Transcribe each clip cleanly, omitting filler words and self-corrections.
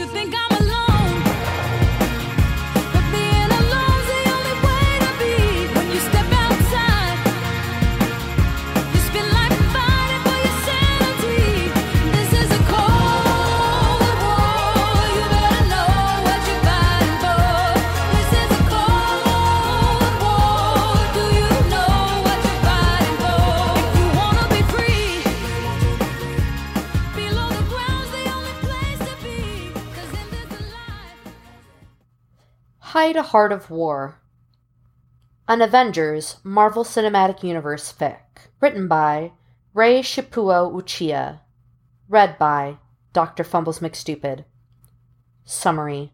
you think I'm alone? But being alone's the only way to be. When you step outside, you spend life fighting for your sanity. This is a cold war. You better know what you're fighting for. This is a cold war. Do you know what you're fighting for? If you wanna be free, below the ground's the only place to be. 'Cause in this life. Hide a Heart of War. An Avengers Marvel Cinematic Universe fic. Written by RayShippouUchiha. Read by Dr. Fumbles McStupid. Summary.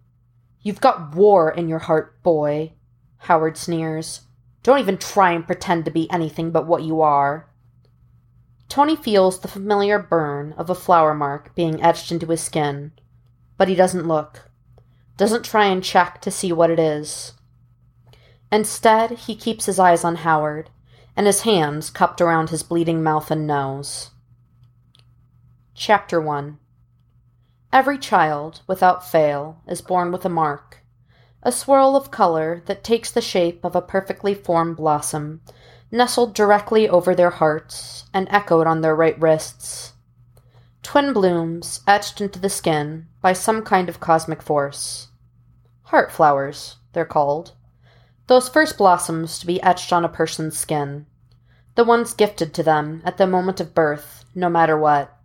You've got war in your heart, boy. Howard sneers. Don't even try and pretend to be anything but what you are. Tony feels the familiar burn of a flower mark being etched into his skin, but he doesn't look. Doesn't try and check to see what it is. Instead, he keeps his eyes on Howard, and his hands cupped around his bleeding mouth and nose. Chapter 1. Every child, without fail, is born with a mark, a swirl of color that takes the shape of a perfectly formed blossom, nestled directly over their hearts and echoed on their right wrists. Twin blooms etched into the skin by some kind of cosmic force. Heart flowers, they're called. Those first blossoms to be etched on a person's skin. The ones gifted to them at the moment of birth, no matter what.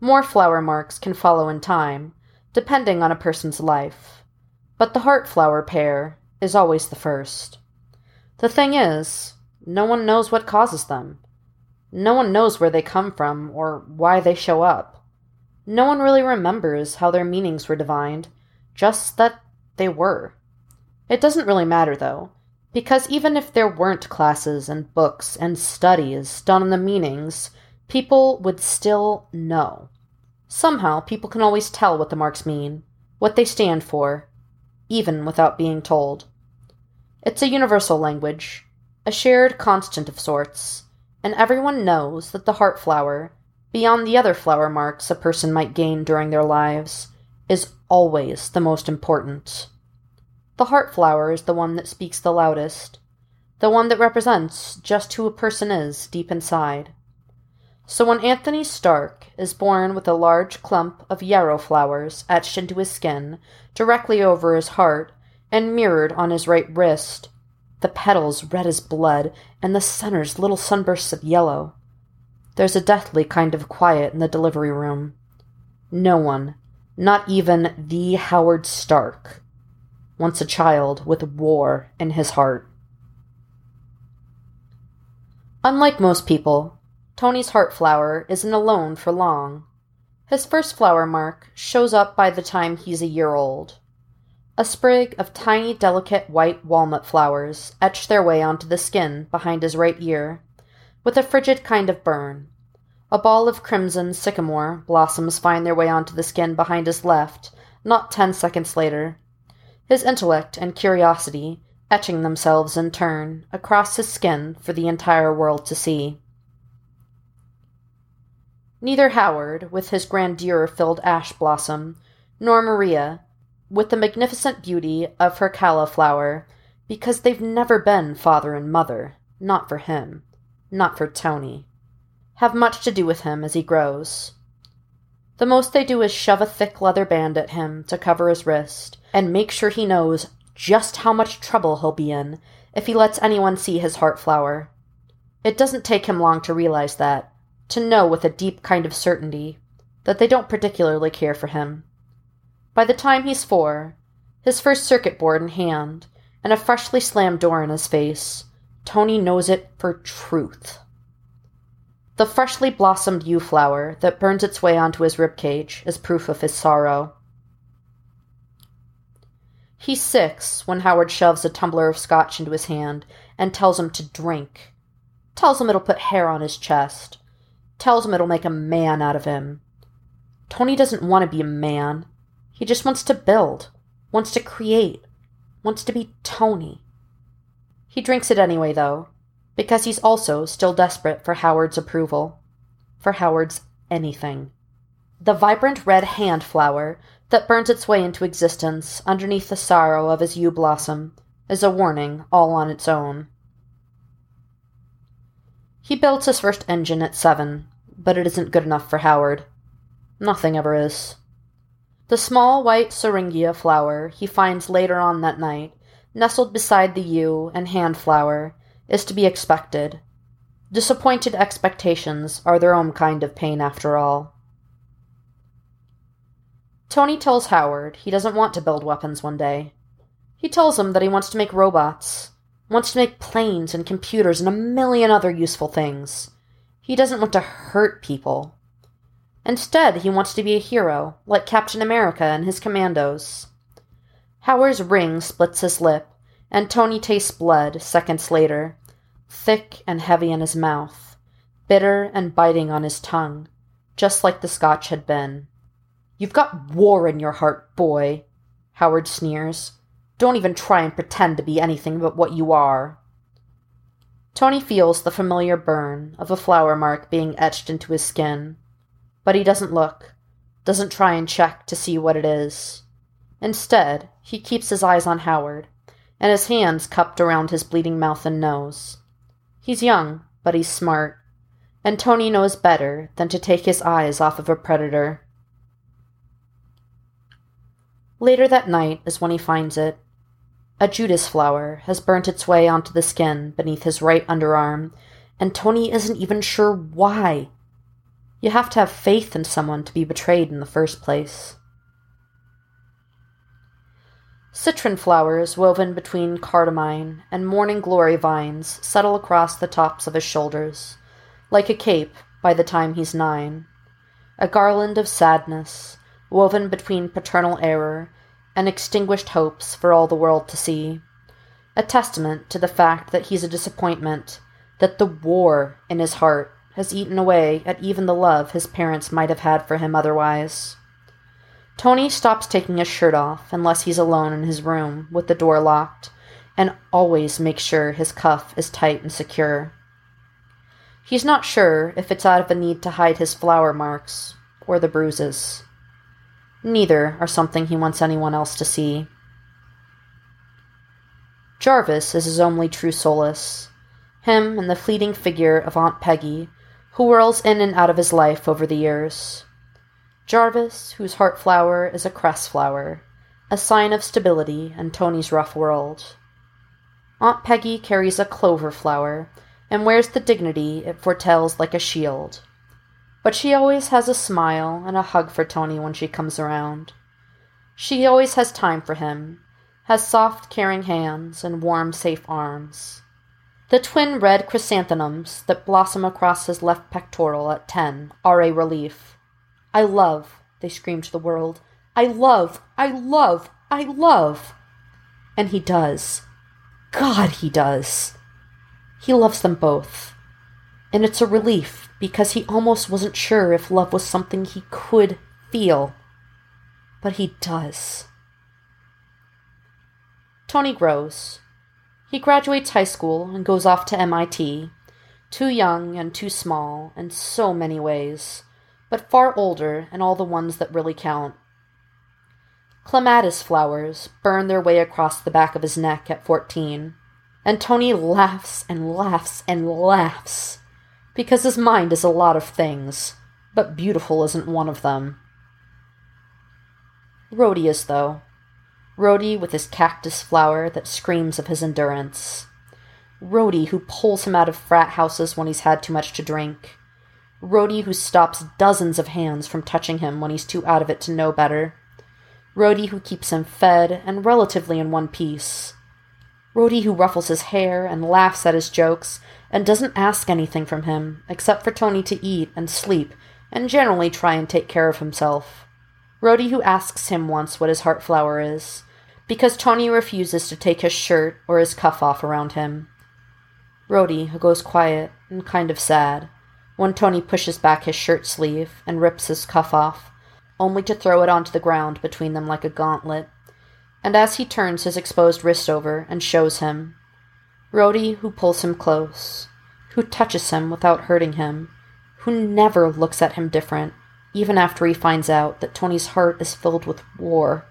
More flower marks can follow in time, depending on a person's life. But the heart flower pair is always the first. The thing is, no one knows what causes them. No one knows where they come from or why they show up. No one really remembers how their meanings were divined, just that they were. It doesn't really matter, though, because even if there weren't classes and books and studies done on the meanings, people would still know. Somehow, people can always tell what the marks mean, what they stand for, even without being told. It's a universal language, a shared constant of sorts, and everyone knows that the heart flower, beyond the other flower marks a person might gain during their lives, is always the most important. The heart flower is the one that speaks the loudest, the one that represents just who a person is deep inside. So when Anthony Stark is born with a large clump of yarrow flowers etched into his skin, directly over his heart, and mirrored on his right wrist, the petals red as blood, and the centers little sunbursts of yellow. There's a deathly kind of quiet in the delivery room. No one, not even the Howard Stark, wants a child with war in his heart. Unlike most people, Tony's heart flower isn't alone for long. His first flower mark shows up by the time he's a year old. A sprig of tiny, delicate white walnut flowers etch their way onto the skin behind his right ear, with a frigid kind of burn. A ball of crimson sycamore blossoms find their way onto the skin behind his left, not 10 seconds later. His intellect and curiosity etching themselves in turn across his skin for the entire world to see. Neither Howard, with his grandeur-filled ash blossom, nor Maria, with the magnificent beauty of her calla flower, because they've never been father and mother, not for him, not for Tony, have much to do with him as he grows. The most they do is shove a thick leather band at him to cover his wrist, and make sure he knows just how much trouble he'll be in if he lets anyone see his heart flower. It doesn't take him long to realize that, to know with a deep kind of certainty that they don't particularly care for him. By the time he's 4, his first circuit board in hand, and a freshly slammed door in his face, Tony knows it for truth. The freshly blossomed yew flower that burns its way onto his ribcage is proof of his sorrow. He's 6 when Howard shoves a tumbler of scotch into his hand and tells him to drink. Tells him it'll put hair on his chest. Tells him it'll make a man out of him. Tony doesn't want to be a man. He just wants to build, wants to create, wants to be Tony. He drinks it anyway, though, because he's also still desperate for Howard's approval, for Howard's anything. The vibrant red hand flower that burns its way into existence underneath the sorrow of his yew blossom is a warning all on its own. He builds his first engine at 7, but it isn't good enough for Howard. Nothing ever is. The small white syringa flower he finds later on that night, nestled beside the yew and hand flower, is to be expected. Disappointed expectations are their own kind of pain after all. Tony tells Howard he doesn't want to build weapons one day. He tells him that he wants to make robots, wants to make planes and computers and a million other useful things. He doesn't want to hurt people. Instead, he wants to be a hero, like Captain America and his commandos. Howard's ring splits his lip, and Tony tastes blood seconds later, thick and heavy in his mouth, bitter and biting on his tongue, just like the Scotch had been. "You've got war in your heart, boy," Howard sneers. "Don't even try and pretend to be anything but what you are." Tony feels the familiar burn of a flower mark being etched into his skin, but he doesn't look, doesn't try and check to see what it is. Instead, he keeps his eyes on Howard, and his hands cupped around his bleeding mouth and nose. He's young, but he's smart, and Tony knows better than to take his eyes off of a predator. Later that night is when he finds it. A Judas flower has burnt its way onto the skin beneath his right underarm, and Tony isn't even sure why. You have to have faith in someone to be betrayed in the first place. Citron flowers woven between cardamine and morning glory vines settle across the tops of his shoulders, like a cape by the time he's 9. A garland of sadness, woven between paternal error and extinguished hopes for all the world to see, a testament to the fact that he's a disappointment, that the war in his heart has eaten away at even the love his parents might have had for him otherwise. Tony stops taking his shirt off unless he's alone in his room with the door locked, and always makes sure his cuff is tight and secure. He's not sure if it's out of a need to hide his flower marks or the bruises. Neither are something he wants anyone else to see. Jarvis is his only true solace, him and the fleeting figure of Aunt Peggy, who whirls in and out of his life over the years. Jarvis, whose heart flower is a cress flower, a sign of stability in Tony's rough world. Aunt Peggy carries a clover flower and wears the dignity it foretells like a shield. But she always has a smile and a hug for Tony when she comes around. She always has time for him, has soft, caring hands and warm, safe arms. The twin red chrysanthemums that blossom across his left pectoral at 10 are a relief. "I love," they scream to the world. "I love, I love, I love." And he does. God, he does. He loves them both. And it's a relief, because he almost wasn't sure if love was something he could feel. But he does. Tony grows. He graduates high school and goes off to MIT, too young and too small in so many ways, but far older in all the ones that really count. Clematis flowers burn their way across the back of his neck at 14, and Tony laughs and laughs and laughs, because his mind is a lot of things, but beautiful isn't one of them. Rhodey is, though. Rhodey with his cactus flower that screams of his endurance. Rhodey who pulls him out of frat houses when he's had too much to drink. Rhodey who stops dozens of hands from touching him when he's too out of it to know better. Rhodey who keeps him fed and relatively in one piece. Rhodey who ruffles his hair and laughs at his jokes and doesn't ask anything from him except for Tony to eat and sleep and generally try and take care of himself. Rhodey who asks him once what his heart flower is because Tony refuses to take his shirt or his cuff off around him. Rhodey who goes quiet and kind of sad when Tony pushes back his shirt sleeve and rips his cuff off, only to throw it onto the ground between them like a gauntlet. And as he turns his exposed wrist over and shows him, Rhodey who pulls him close, who touches him without hurting him, who never looks at him different, even after he finds out that Tony's heart is filled with war.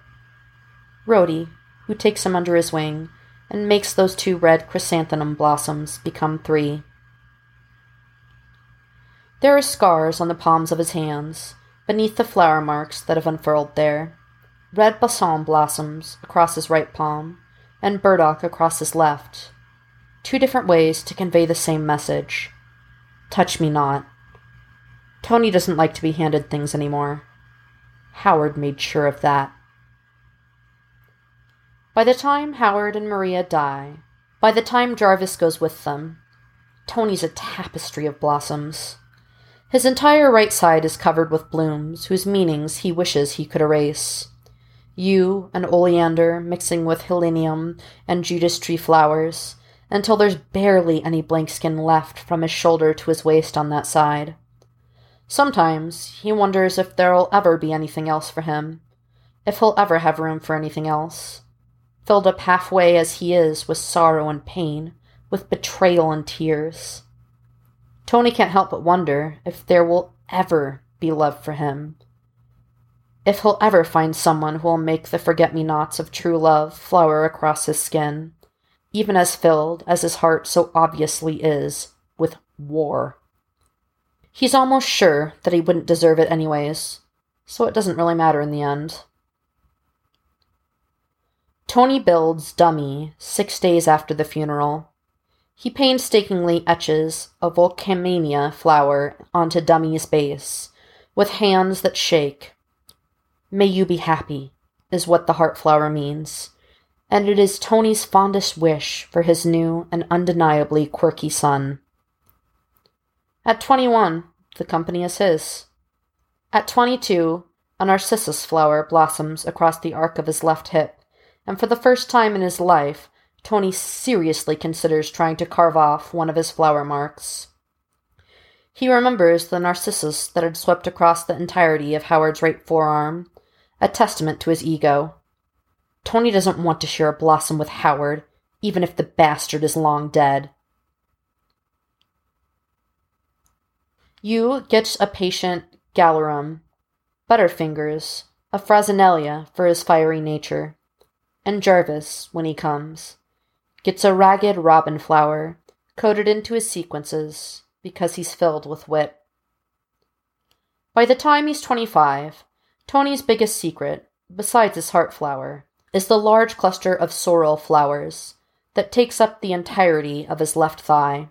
Rhodey, who takes him under his wing, and makes those two red chrysanthemum blossoms become three. There are scars on the palms of his hands, beneath the flower marks that have unfurled there. Red balsam blossoms across his right palm, and burdock across his left. Two different ways to convey the same message. Touch me not. Tony doesn't like to be handed things anymore. Howard made sure of that. By the time Howard and Maria die, by the time Jarvis goes with them, Tony's a tapestry of blossoms. His entire right side is covered with blooms whose meanings he wishes he could erase. Yew and oleander mixing with helenium and Judas tree flowers, until there's barely any blank skin left from his shoulder to his waist on that side. Sometimes he wonders if there'll ever be anything else for him, if he'll ever have room for anything else. Filled up halfway as he is with sorrow and pain, with betrayal and tears. Tony can't help but wonder if there will ever be love for him. If he'll ever find someone who'll make the forget-me-nots of true love flower across his skin, even as filled as his heart so obviously is with war. He's almost sure that he wouldn't deserve it anyways, so it doesn't really matter in the end. Tony builds Dummy 6 days after the funeral. He painstakingly etches a Vulcamania flower onto Dummy's base, with hands that shake. May you be happy, is what the heart flower means, and it is Tony's fondest wish for his new and undeniably quirky son. At 21, the company is his. At 22, a narcissus flower blossoms across the arc of his left hip, and for the first time in his life, Tony seriously considers trying to carve off one of his flower marks. He remembers the narcissus that had swept across the entirety of Howard's right forearm, a testament to his ego. Tony doesn't want to share a blossom with Howard, even if the bastard is long dead. Yu gets a patient Galarum, Butterfingers, a Frazinelia for his fiery nature. And Jarvis, when he comes, gets a ragged robin flower coated into his sequences because he's filled with wit. By the time he's 25, Tony's biggest secret, besides his heart flower, is the large cluster of sorrel flowers that takes up the entirety of his left thigh.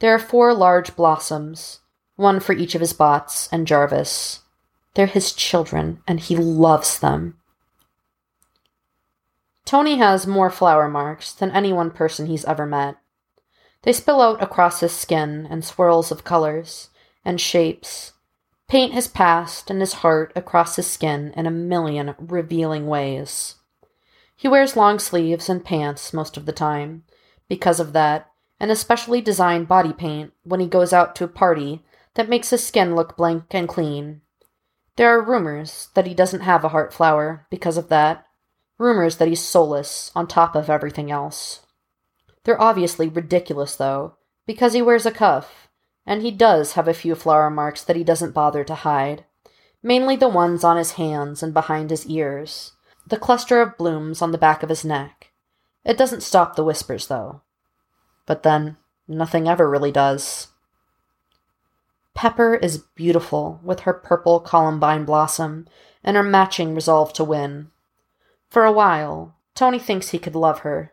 There are 4 large blossoms, one for each of his bots and Jarvis. They're his children, and he loves them. Tony has more flower marks than any one person he's ever met. They spill out across his skin in swirls of colors and shapes, paint his past and his heart across his skin in a million revealing ways. He wears long sleeves and pants most of the time, because of that, and a specially designed body paint when he goes out to a party that makes his skin look blank and clean. There are rumors that he doesn't have a heart flower because of that, rumors that he's soulless on top of everything else. They're obviously ridiculous, though, because he wears a cuff, and he does have a few flower marks that he doesn't bother to hide, mainly the ones on his hands and behind his ears, the cluster of blooms on the back of his neck. It doesn't stop the whispers, though. But then, nothing ever really does. Pepper is beautiful with her purple columbine blossom and her matching resolve to win. For a while, Tony thinks he could love her,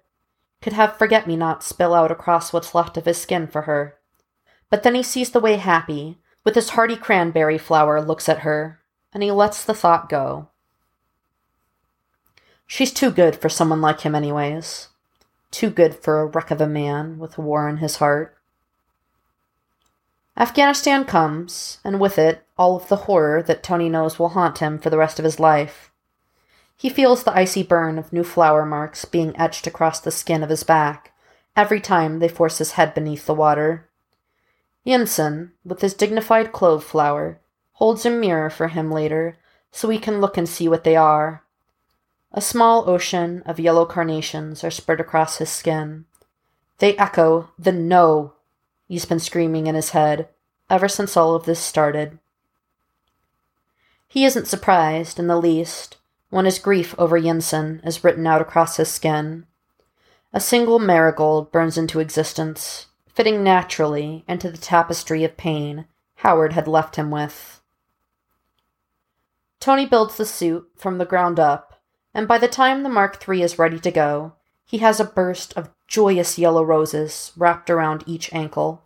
could have forget-me-not spill out across what's left of his skin for her. But then he sees the way Happy, with his hearty cranberry flower, looks at her, and he lets the thought go. She's too good for someone like him anyways. Too good for a wreck of a man with war in his heart. Afghanistan comes, and with it, all of the horror that Tony knows will haunt him for the rest of his life. He feels the icy burn of new flower marks being etched across the skin of his back every time they force his head beneath the water. Yinsen, with his dignified clove flower, holds a mirror for him later so he can look and see what they are. A small ocean of yellow carnations are spread across his skin. They echo the no he's been screaming in his head ever since all of this started. He isn't surprised in the least when his grief over Yinsen is written out across his skin. A single marigold burns into existence, fitting naturally into the tapestry of pain Howard had left him with. Tony builds the suit from the ground up, and by the time the Mark III is ready to go, he has a burst of joyous yellow roses wrapped around each ankle.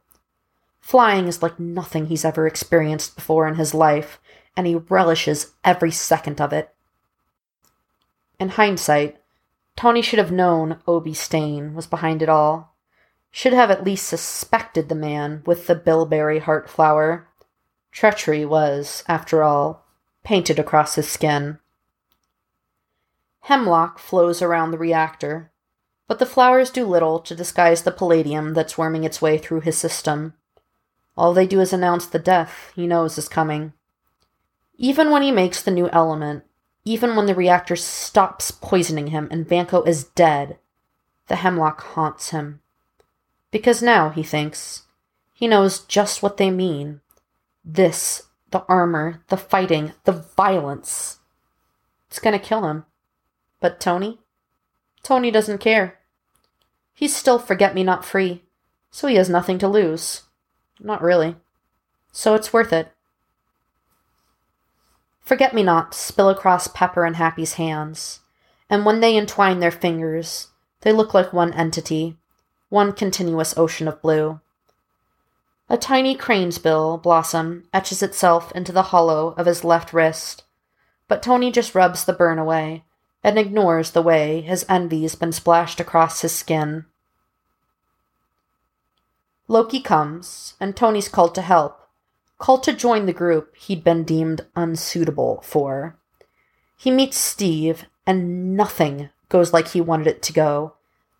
Flying is like nothing he's ever experienced before in his life, and he relishes every second of it. In hindsight, Tony should have known Obie Stane was behind it all, should have at least suspected the man with the bilberry heart flower. Treachery was, after all, painted across his skin. Hemlock flows around the reactor, but the flowers do little to disguise the palladium that's worming its way through his system. All they do is announce the death he knows is coming. Even when he makes the new element, even when the reactor stops poisoning him and Vanko is dead, the hemlock haunts him. Because now, he thinks, he knows just what they mean. This, the armor, the fighting, the violence. It's gonna kill him. But Tony doesn't care. He's still forget-me-not free, so he has nothing to lose. Not really. So it's worth it. Forget-me-nots spill across Pepper and Happy's hands, and when they entwine their fingers, they look like one entity, one continuous ocean of blue. A tiny cranesbill blossom etches itself into the hollow of his left wrist, but Tony just rubs the burn away and ignores the way his envy's been splashed across his skin. Loki comes, and Tony's called to help, called to join the group he'd been deemed unsuitable for. He meets Steve, and nothing goes like he wanted it to go.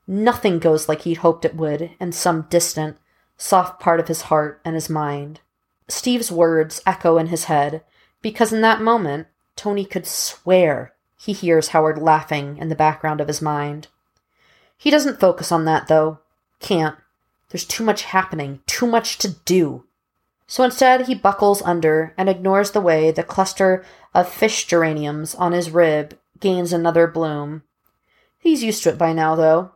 Nothing goes like he'd hoped it would in some distant, soft part of his heart and his mind. Steve's words echo in his head, because in that moment, Tony could swear he hears Howard laughing in the background of his mind. He doesn't focus on that, though. Can't. There's too much happening, too much to do. So instead, he buckles under and ignores the way the cluster of fish geraniums on his rib gains another bloom. He's used to it by now, though.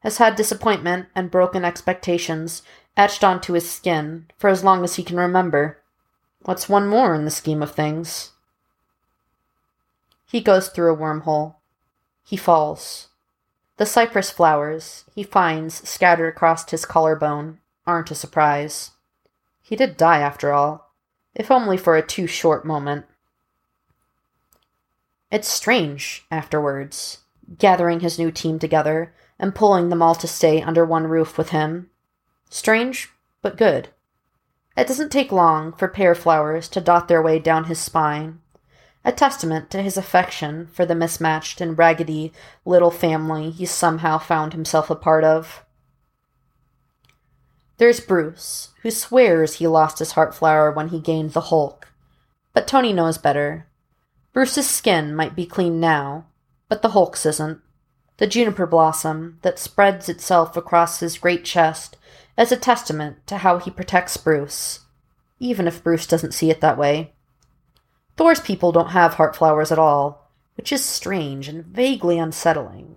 Has had disappointment and broken expectations etched onto his skin for as long as he can remember. What's one more in the scheme of things? He goes through a wormhole. He falls. The cypress flowers he finds scattered across his collarbone aren't a surprise. He did die, after all, if only for a too short moment. It's strange, afterwards, gathering his new team together and pulling them all to stay under one roof with him. Strange, but good. It doesn't take long for pear flowers to dot their way down his spine, a testament to his affection for the mismatched and raggedy little family he somehow found himself a part of. There's Bruce, who swears he lost his heart flower when he gained the Hulk, but Tony knows better. Bruce's skin might be clean now, but the Hulk's isn't. The juniper blossom that spreads itself across his great chest is a testament to how he protects Bruce, even if Bruce doesn't see it that way. Thor's people don't have heart flowers at all, which is strange and vaguely unsettling.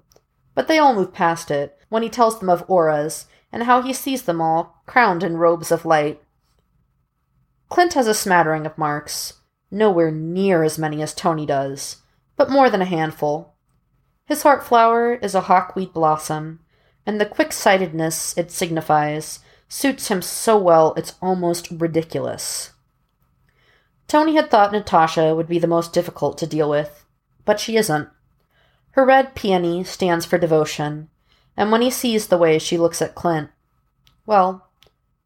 But they all move past it when he tells them of auras and how he sees them all crowned in robes of light. Clint has a smattering of marks, nowhere near as many as Tony does, but more than a handful. His heart flower is a hawkweed blossom, and the quick-sightedness it signifies suits him so well it's almost ridiculous. Tony had thought Natasha would be the most difficult to deal with, but she isn't. Her red peony stands for devotion, and when he sees the way she looks at Clint, well,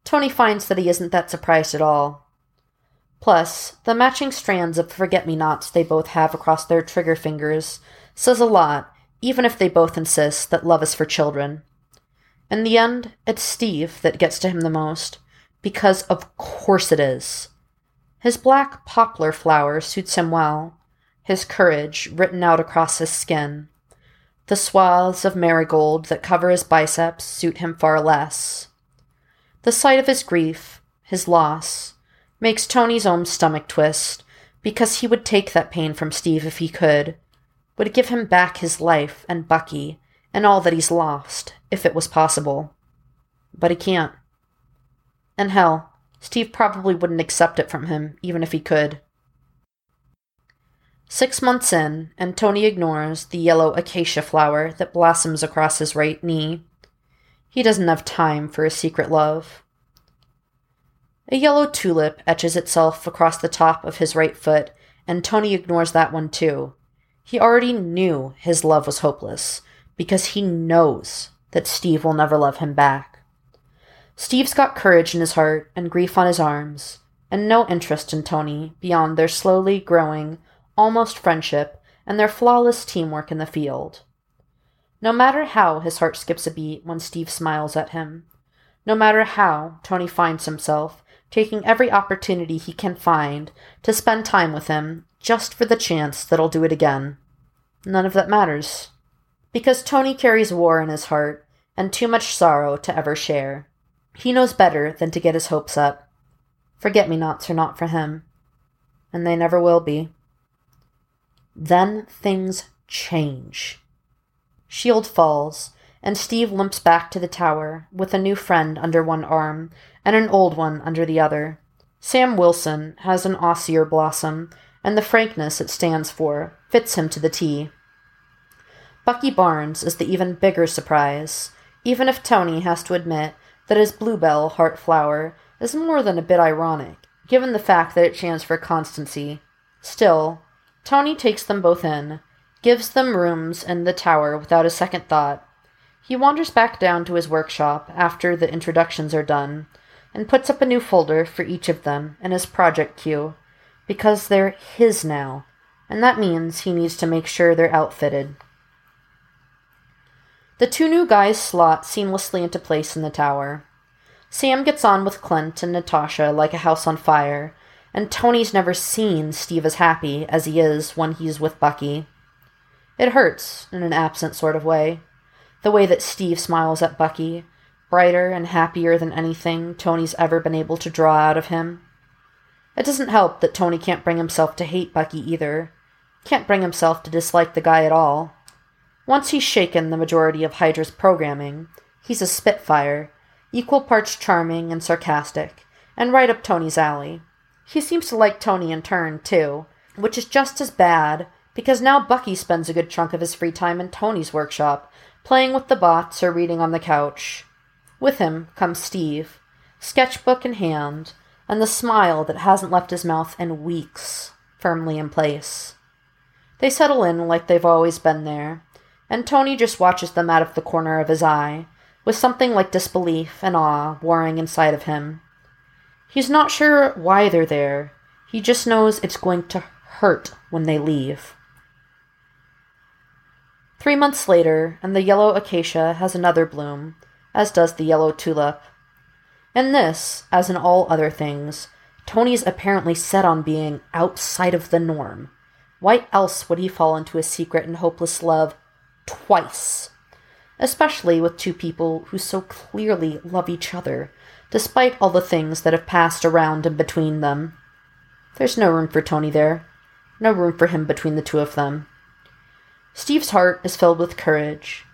Tony finds that he isn't that surprised at all. Plus, the matching strands of forget-me-nots they both have across their trigger fingers says a lot, even if they both insist that love is for children. In the end, it's Steve that gets to him the most, because of course it is. His black poplar flower suits him well, his courage written out across his skin. The swaths of marigold that cover his biceps suit him far less. The sight of his grief, his loss, makes Tony's own stomach twist, because he would take that pain from Steve if he could, would give him back his life and Bucky and all that he's lost, if it was possible. But he can't. And hell, Steve probably wouldn't accept it from him, even if he could. 6 months in, and Tony ignores the yellow acacia flower that blossoms across his right knee. He doesn't have time for a secret love. A yellow tulip etches itself across the top of his right foot, and Tony ignores that one too. He already knew his love was hopeless, because he knows that Steve will never love him back. Steve's got courage in his heart and grief on his arms, and no interest in Tony beyond their slowly growing, almost friendship, and their flawless teamwork in the field. No matter how his heart skips a beat when Steve smiles at him, no matter how Tony finds himself taking every opportunity he can find to spend time with him just for the chance that he'll do it again, none of that matters, because Tony carries war in his heart and too much sorrow to ever share. He knows better than to get his hopes up. Forget-me-nots are not for him, and they never will be. Then things change. S.H.I.E.L.D. falls, and Steve limps back to the tower with a new friend under one arm and an old one under the other. Sam Wilson has an osier blossom, and the frankness it stands for fits him to the T. Bucky Barnes is the even bigger surprise, even if Tony has to admit that his bluebell heart flower is more than a bit ironic, given the fact that it stands for constancy. Still, Tony takes them both in, gives them rooms in the tower without a second thought. He wanders back down to his workshop after the introductions are done, and puts up a new folder for each of them in his project queue, because they're his now, and that means he needs to make sure they're outfitted. The two new guys slot seamlessly into place in the tower. Sam gets on with Clint and Natasha like a house on fire, and Tony's never seen Steve as happy as he is when he's with Bucky. It hurts, in an absent sort of way. The way that Steve smiles at Bucky, brighter and happier than anything Tony's ever been able to draw out of him. It doesn't help that Tony can't bring himself to hate Bucky either. Can't bring himself to dislike the guy at all. Once he's shaken the majority of Hydra's programming, he's a spitfire, equal parts charming and sarcastic, and right up Tony's alley. He seems to like Tony in turn, too, which is just as bad, because now Bucky spends a good chunk of his free time in Tony's workshop, playing with the bots or reading on the couch. With him comes Steve, sketchbook in hand, and the smile that hasn't left his mouth in weeks firmly in place. They settle in like they've always been there, and Tony just watches them out of the corner of his eye, with something like disbelief and awe warring inside of him. He's not sure why they're there. He just knows it's going to hurt when they leave. 3 months later, and the yellow acacia has another bloom, as does the yellow tulip. In this, as in all other things, Tony's apparently set on being outside of the norm. Why else would he fall into a secret and hopeless love twice? Especially with two people who so clearly love each other, despite all the things that have passed around and between them. There's no room for Tony there. No room for him between the two of them. Steve's heart is filled with courage,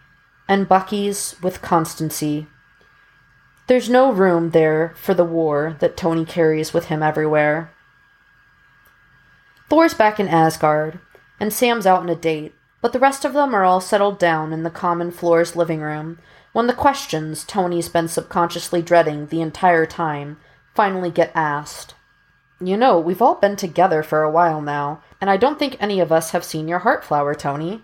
and Bucky's with constancy. There's no room there for the war that Tony carries with him everywhere. Thor's back in Asgard, and Sam's out on a date, but the rest of them are all settled down in the common floor's living room, when the questions Tony's been subconsciously dreading the entire time finally get asked. You know, we've all been together for a while now, and I don't think any of us have seen your heart flower, Tony.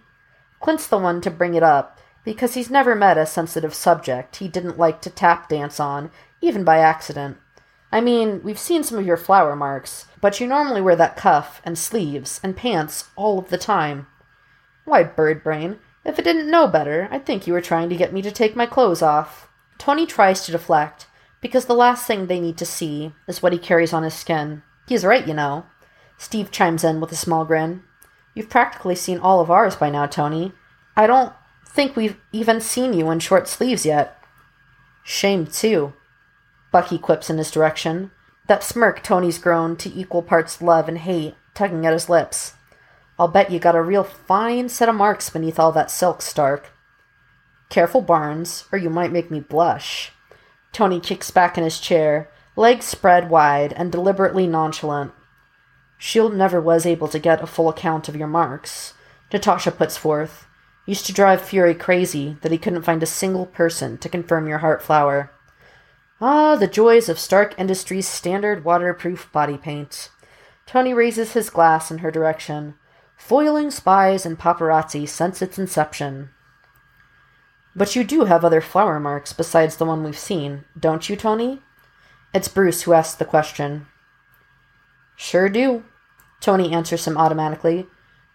Clint's the one to bring it up, because he's never met a sensitive subject he didn't like to tap dance on, even by accident. I mean, we've seen some of your flower marks, but you normally wear that cuff and sleeves and pants all of the time. Why, Birdbrain, if I didn't know better, I'd think you were trying to get me to take my clothes off. Tony tries to deflect, because the last thing they need to see is what he carries on his skin. He's right, you know. Steve chimes in with a small grin. You've practically seen all of ours by now, Tony. I don't think we've even seen you in short sleeves yet. Shame, too. Bucky quips in his direction. That smirk Tony's grown to equal parts love and hate tugging at his lips. I'll bet you got a real fine set of marks beneath all that silk, Stark. Careful, Barnes, or you might make me blush. Tony kicks back in his chair, legs spread wide and deliberately nonchalant. S.H.I.E.L.D. never was able to get a full account of your marks, Natasha puts forth. Used to drive Fury crazy that he couldn't find a single person to confirm your heart flower. Ah, the joys of Stark Industries' standard waterproof body paint. Tony raises his glass in her direction. Foiling spies and paparazzi since its inception. But you do have other flower marks besides the one we've seen, don't you, Tony? It's Bruce who asked the question. Sure do, Tony answers him automatically,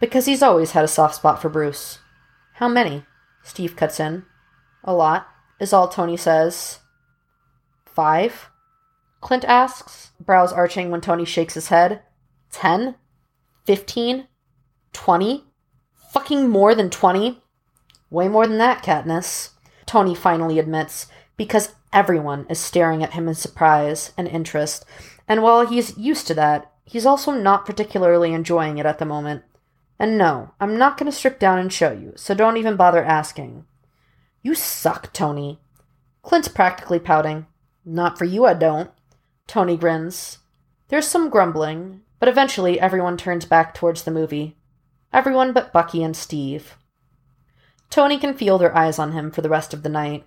because he's always had a soft spot for Bruce. How many? Steve cuts in. A lot, is all Tony says. 5? Clint asks, brows arching when Tony shakes his head. 10? 15? 20? Fucking more than 20? Way more than that, Katniss, Tony finally admits, because everyone is staring at him in surprise and interest, and while he's used to that, he's also not particularly enjoying it at the moment. And no, I'm not going to strip down and show you, so don't even bother asking. You suck, Tony. Clint's practically pouting. Not for you, I don't. Tony grins. There's some grumbling, but eventually everyone turns back towards the movie. Everyone but Bucky and Steve. Tony can feel their eyes on him for the rest of the night.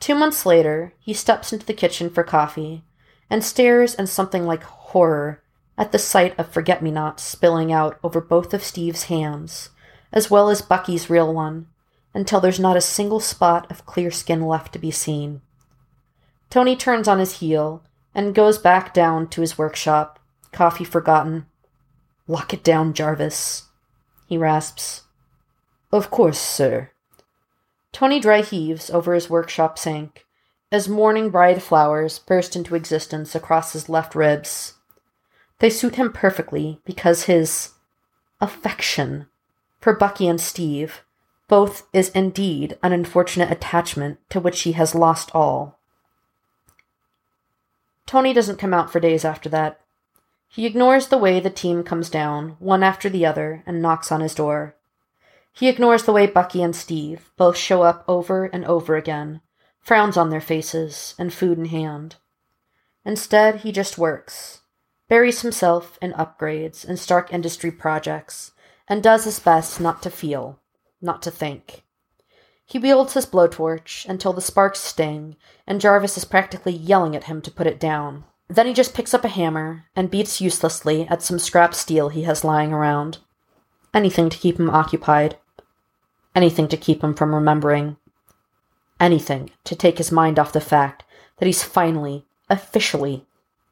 2 months later, he steps into the kitchen for coffee and stares in something like horror at the sight of forget-me-nots spilling out over both of Steve's hands, as well as Bucky's real one, until there's not a single spot of clear skin left to be seen. Tony turns on his heel and goes back down to his workshop, coffee forgotten. Lock it down, Jarvis, he rasps. Of course, sir. Tony dry heaves over his workshop sink as morning bride flowers burst into existence across his left ribs. They suit him perfectly because his affection for Bucky and Steve both is indeed an unfortunate attachment to which he has lost all. Tony doesn't come out for days after that. He ignores the way the team comes down, one after the other, and knocks on his door. He ignores the way Bucky and Steve both show up over and over again, frowns on their faces, and food in hand. Instead, he just works, buries himself in upgrades and Stark Industry projects, and does his best not to feel, not to think. He wields his blowtorch until the sparks sting, and Jarvis is practically yelling at him to put it down. Then he just picks up a hammer and beats uselessly at some scrap steel he has lying around. Anything to keep him occupied. Anything to keep him from remembering. Anything to take his mind off the fact that he's finally, officially,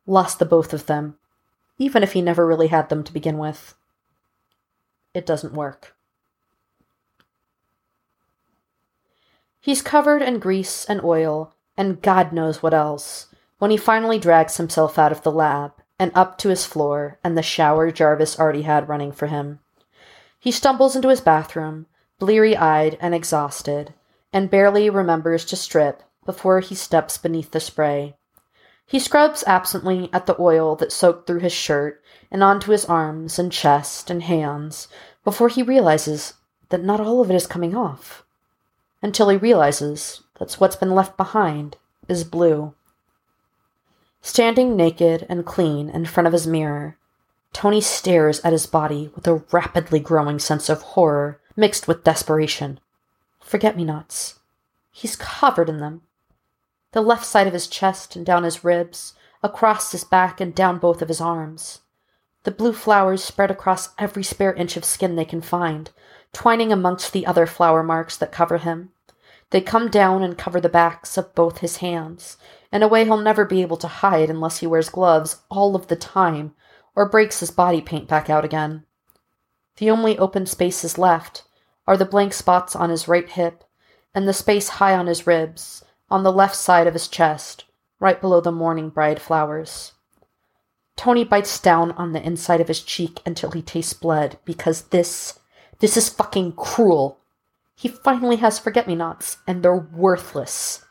lost the both of them, even if he never really had them to begin with. It doesn't work. He's covered in grease and oil, and God knows what else, when he finally drags himself out of the lab and up to his floor and the shower Jarvis already had running for him. He stumbles into his bathroom, bleary-eyed and exhausted, and barely remembers to strip before he steps beneath the spray. He scrubs absently at the oil that soaked through his shirt and onto his arms and chest and hands before he realizes that not all of it is coming off, until he realizes that's what's been left behind is blue. Standing naked and clean in front of his mirror, Tony stares at his body with a rapidly growing sense of horror mixed with desperation. Forget-me-nots. He's covered in them. The left side of his chest and down his ribs, across his back and down both of his arms. The blue flowers spread across every spare inch of skin they can find, twining amongst the other flower marks that cover him. They come down and cover the backs of both his hands, in a way he'll never be able to hide unless he wears gloves all of the time, or breaks his body paint back out again. The only open spaces left are the blank spots on his right hip, and the space high on his ribs, on the left side of his chest, right below the morning bride flowers. Tony bites down on the inside of his cheek until he tastes blood, because this is fucking cruel. He finally has forget-me-nots, and they're worthless.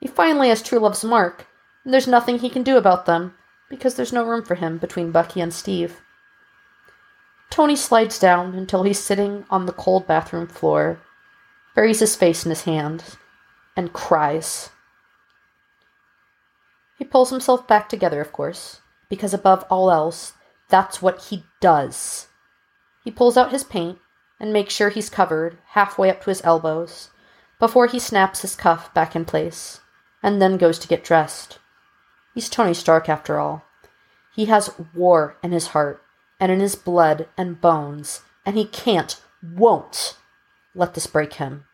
He finally has true love's mark, and there's nothing he can do about them, because there's no room for him between Bucky and Steve. Tony slides down until he's sitting on the cold bathroom floor, buries his face in his hands, and cries. He pulls himself back together, of course, because above all else, that's what he does. He pulls out his paint and makes sure he's covered halfway up to his elbows before he snaps his cuff back in place and then goes to get dressed. He's Tony Stark, after all. He has war in his heart and in his blood and bones, and he won't let this break him.